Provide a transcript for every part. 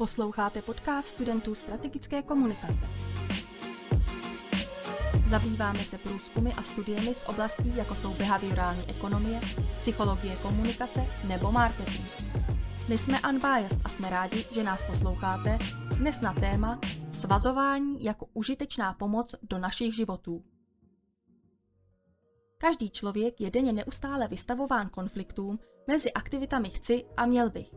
Posloucháte podcast studentů strategické komunikace. Zabýváme se průzkumy a studiemi z oblastí, jako jsou behaviorální ekonomie, psychologie komunikace nebo marketing. My jsme unbiased a jsme rádi, že nás posloucháte dnes na téma svazování jako užitečná pomoc do našich životů. Každý člověk je denně neustále vystavován konfliktům mezi aktivitami chci a měl bych.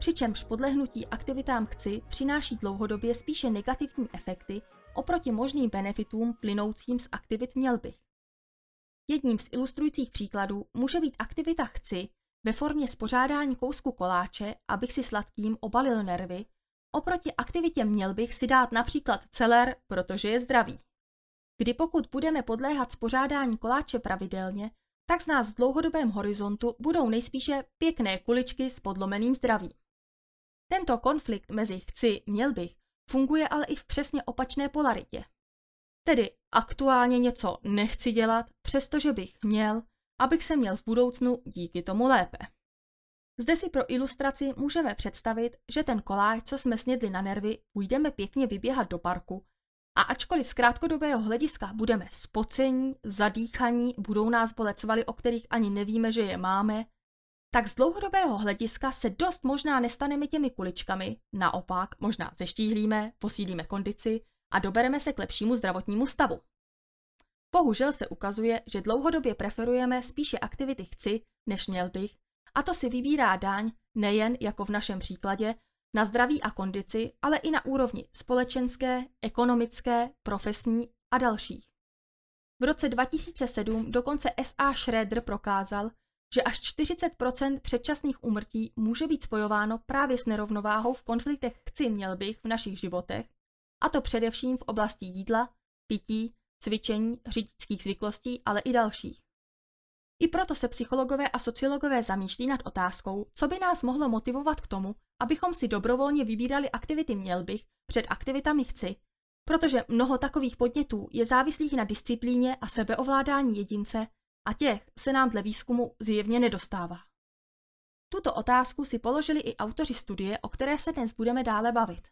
Přičemž podlehnutí aktivitám chci přináší dlouhodobě spíše negativní efekty oproti možným benefitům plynoucím z aktivit měl bych. Jedním z ilustrujících příkladů může být aktivita chci ve formě spořádání kousku koláče, abych si sladkým obalil nervy, oproti aktivitě měl bych si dát například celer, protože je zdravý. Kdy pokud budeme podléhat spořádání koláče pravidelně, tak z nás v dlouhodobém horizontu budou nejspíše pěkné kuličky s podlomeným zdravím. Tento konflikt mezi chci, měl bych, funguje ale i v přesně opačné polaritě. Tedy aktuálně něco nechci dělat, přestože bych měl, abych se měl v budoucnu díky tomu lépe. Zde si pro ilustraci můžeme představit, že ten koláč, co jsme snědli na nervy, půjdeme pěkně vyběhat do parku, a ačkoliv z krátkodobého hlediska budeme spocení, zadýchaní, budou nás bolet svaly, o kterých ani nevíme, že je máme, tak z dlouhodobého hlediska se dost možná nestaneme těmi kuličkami, naopak možná zeštíhlíme, posílíme kondici a dobereme se k lepšímu zdravotnímu stavu. Bohužel se ukazuje, že dlouhodobě preferujeme spíše aktivity chci, než měl bych, a to si vybírá daň nejen, jako v našem příkladě, na zdraví a kondici, ale i na úrovni společenské, ekonomické, profesní a dalších. V roce 2007 dokonce S.A. Schroeder prokázal, že až 40% předčasných úmrtí může být spojováno právě s nerovnováhou v konfliktech chci měl bych v našich životech, a to především v oblasti jídla, pití, cvičení, řidičských zvyklostí, ale i dalších. I proto se psychologové a sociologové zamýšlí nad otázkou, co by nás mohlo motivovat k tomu, abychom si dobrovolně vybírali aktivity měl bych před aktivitami chci, protože mnoho takových podnětů je závislých na disciplíně a sebeovládání jedince a těch se nám dle výzkumu zjevně nedostává. Tuto otázku si položili i autoři studie, o které se dnes budeme dále bavit.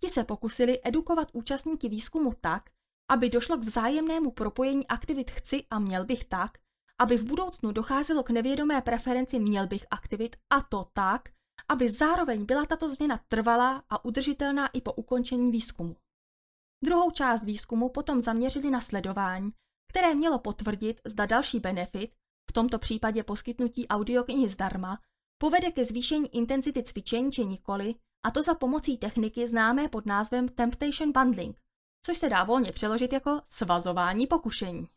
Ti se pokusili edukovat účastníky výzkumu tak, aby došlo k vzájemnému propojení aktivit chci a měl bych tak, aby v budoucnu docházelo k nevědomé preferenci měl bych aktivit, a to tak, aby zároveň byla tato změna trvalá a udržitelná i po ukončení výzkumu. Druhou část výzkumu potom zaměřili na sledování, které mělo potvrdit, zda další benefit, v tomto případě poskytnutí audioknihy zdarma, povede ke zvýšení intenzity cvičení či nikoli, a to za pomocí techniky známé pod názvem Temptation Bundling, což se dá volně přeložit jako svazování pokušení.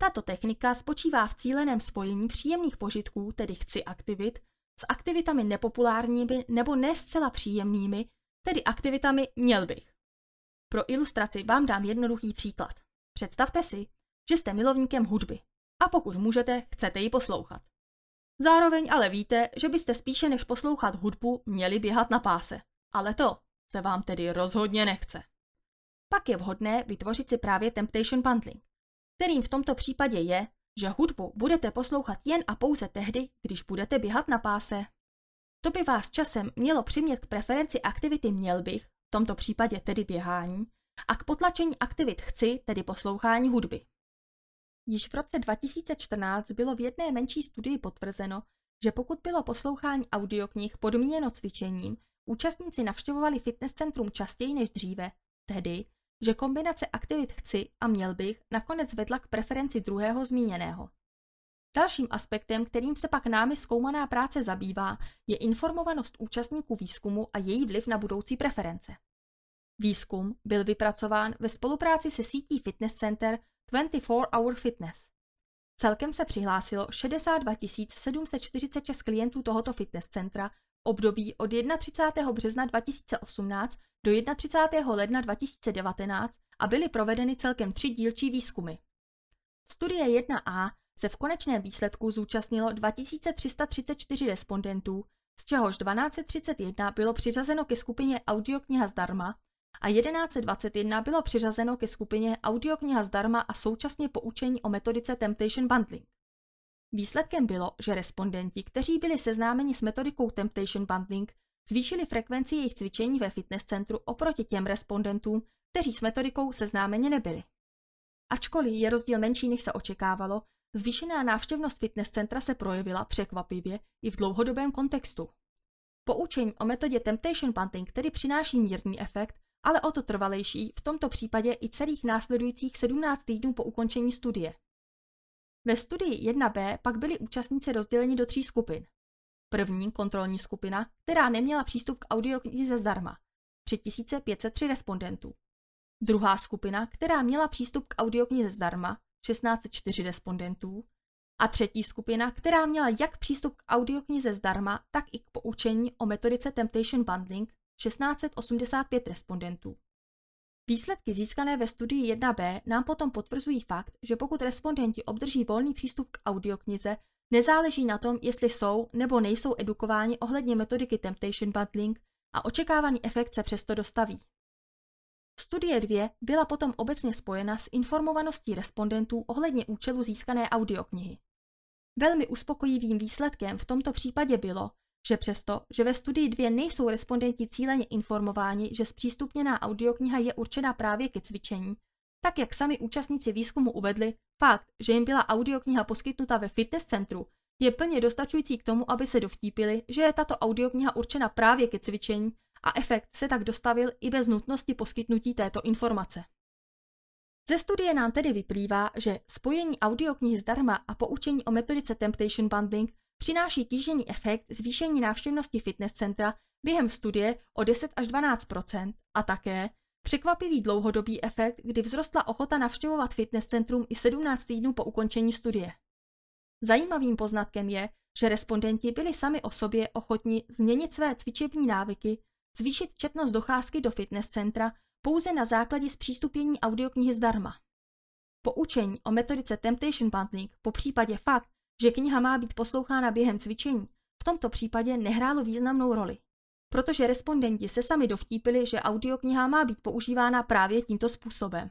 Tato technika spočívá v cíleném spojení příjemných požitků, tedy chci aktivit, s aktivitami nepopulárními nebo ne zcela příjemnými, tedy aktivitami měl bych. Pro ilustraci vám dám jednoduchý příklad. Představte si, že jste milovníkem hudby a pokud můžete, chcete ji poslouchat. Zároveň ale víte, že byste spíše než poslouchat hudbu měli běhat na páse, ale to se vám tedy rozhodně nechce. Pak je vhodné vytvořit si právě Temptation Bundling, kterým v tomto případě je, že hudbu budete poslouchat jen a pouze tehdy, když budete běhat na páse. To by vás časem mělo přimět k preferenci aktivity měl bych, v tomto případě tedy běhání, a k potlačení aktivit chci, tedy poslouchání hudby. Již v roce 2014 bylo v jedné menší studii potvrzeno, že pokud bylo poslouchání audioknih podmíněno cvičením, účastníci navštěvovali fitness centrum častěji než dříve, tedy že kombinace aktivit chci a měl bych nakonec vedla k preferenci druhého zmíněného. Dalším aspektem, kterým se pak námi zkoumaná práce zabývá, je informovanost účastníků výzkumu a její vliv na budoucí preference. Výzkum byl vypracován ve spolupráci se sítí fitness center 24-hour fitness. Celkem se přihlásilo 62 746 klientů tohoto fitness centra v období od 31. března 2018 do 31. ledna 2019 a byly provedeny celkem 3 dílčí výzkumy. Studie 1A se v konečném výsledku zúčastnilo 2334 respondentů, z čehož 1231 bylo přiřazeno ke skupině audiokniha zdarma a 1121 bylo přiřazeno ke skupině audiokniha zdarma a současně poučení o metodice Temptation Bundling. Výsledkem bylo, že respondenti, kteří byli seznámeni s metodikou Temptation Bundling, zvýšili frekvenci jejich cvičení ve fitness centru oproti těm respondentům, kteří s metodikou seznámeni nebyli. Ačkoliv je rozdíl menší, než se očekávalo, zvýšená návštěvnost fitness centra se projevila překvapivě i v dlouhodobém kontextu. Poučení o metodě Temptation Bundling tedy přináší mírný efekt, ale o to trvalejší v tomto případě i celých následujících 17 týdnů po ukončení studie. Ve studii 1b pak byli účastníci rozděleni do tří skupin. První, kontrolní skupina, která neměla přístup k audioknize zdarma, 3503 respondentů. Druhá skupina, která měla přístup k audioknize zdarma, 1604 respondentů. A třetí skupina, která měla jak přístup k audioknize zdarma, tak i k poučení o metodice Temptation Bundling, 1685 respondentů. Výsledky získané ve studii 1b nám potom potvrzují fakt, že pokud respondenti obdrží volný přístup k audioknize, nezáleží na tom, jestli jsou nebo nejsou edukováni ohledně metodiky Temptation Bundling a očekávaný efekt se přesto dostaví. Studie 2 byla potom obecně spojena s informovaností respondentů ohledně účelu získané audioknihy. Velmi uspokojivým výsledkem v tomto případě bylo, že přesto, že ve studii 2 nejsou respondenti cíleně informováni, že zpřístupněná audiokniha je určena právě ke cvičení, tak jak sami účastníci výzkumu uvedli, fakt, že jim byla audiokniha poskytnuta ve fitness centru, je plně dostačující k tomu, aby se dovtípili, že je tato audiokniha určena právě ke cvičení a efekt se tak dostavil i bez nutnosti poskytnutí této informace. Ze studie nám tedy vyplývá, že spojení audioknih zdarma a poučení o metodice Temptation Bundling přináší kýžený efekt zvýšení návštěvnosti fitness centra během studie o 10 až 12% a také překvapivý dlouhodobý efekt, kdy vzrostla ochota navštěvovat fitness centrum i 17 týdnů po ukončení studie. Zajímavým poznatkem je, že respondenti byli sami o sobě ochotni změnit své cvičební návyky, zvýšit četnost docházky do fitness centra pouze na základě zpřístupnění audioknihy zdarma. Poučení o metodice Temptation Bundling, popřípadě fakt, že kniha má být poslouchána během cvičení, v tomto případě nehrálo významnou roli, protože respondenti se sami dovtípili, že audiokniha má být používána právě tímto způsobem.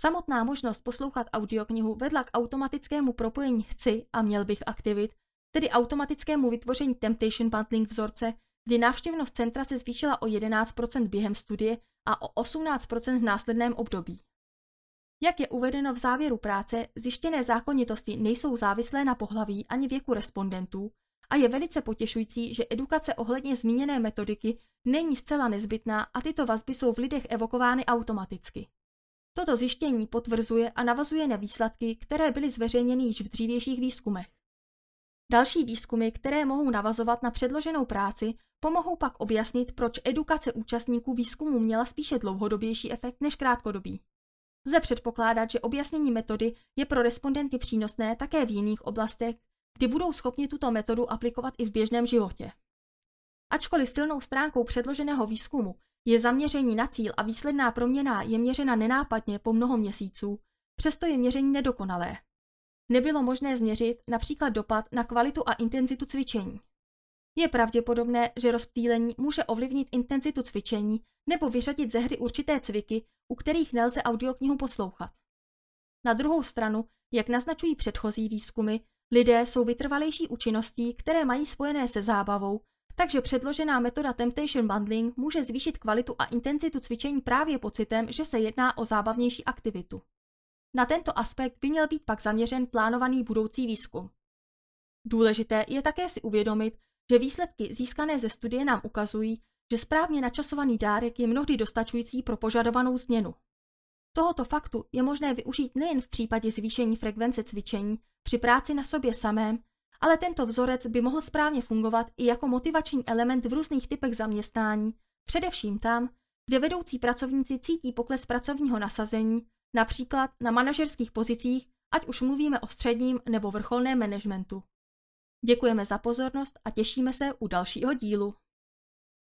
Samotná možnost poslouchat audioknihu vedla k automatickému propojení chci a měl bych aktivit, tedy automatickému vytvoření Temptation Bundling vzorce, kdy návštěvnost centra se zvýšila o 11% během studie a o 18% v následném období. Jak je uvedeno v závěru práce, zjištěné zákonitosti nejsou závislé na pohlaví ani věku respondentů a je velice potěšující, že edukace ohledně zmíněné metodiky není zcela nezbytná a tyto vazby jsou v lidech evokovány automaticky. Toto zjištění potvrzuje a navazuje na výsledky, které byly zveřejněny již v dřívějších výzkumech. Další výzkumy, které mohou navazovat na předloženou práci, pomohou pak objasnit, proč edukace účastníků výzkumu měla spíše dlouhodobější efekt než krátkodobý. Lze předpokládat, že objasnění metody je pro respondenty přínosné také v jiných oblastech, kdy budou schopni tuto metodu aplikovat i v běžném životě. Ačkoliv silnou stránkou předloženého výzkumu je zaměření na cíl a výsledná proměna je měřena nenápadně po mnoho měsíců, přesto je měření nedokonalé. Nebylo možné změřit například dopad na kvalitu a intenzitu cvičení. Je pravděpodobné, že rozptýlení může ovlivnit intenzitu cvičení nebo vyřadit ze hry určité cviky, u kterých nelze audioknihu poslouchat. Na druhou stranu, jak naznačují předchozí výzkumy, lidé jsou vytrvalejší u činností, které mají spojené se zábavou, takže předložená metoda Temptation Bundling může zvýšit kvalitu a intenzitu cvičení právě pocitem, že se jedná o zábavnější aktivitu. Na tento aspekt by měl být pak zaměřen plánovaný budoucí výzkum. Důležité je také si uvědomit, že výsledky získané ze studie nám ukazují, že správně načasovaný dárek je mnohdy dostačující pro požadovanou změnu. Tohoto faktu je možné využít nejen v případě zvýšení frekvence cvičení při práci na sobě samém, ale tento vzorec by mohl správně fungovat i jako motivační element v různých typech zaměstnání, především tam, kde vedoucí pracovníci cítí pokles pracovního nasazení, například na manažerských pozicích, ať už mluvíme o středním nebo vrcholném managementu. Děkujeme za pozornost a těšíme se u dalšího dílu.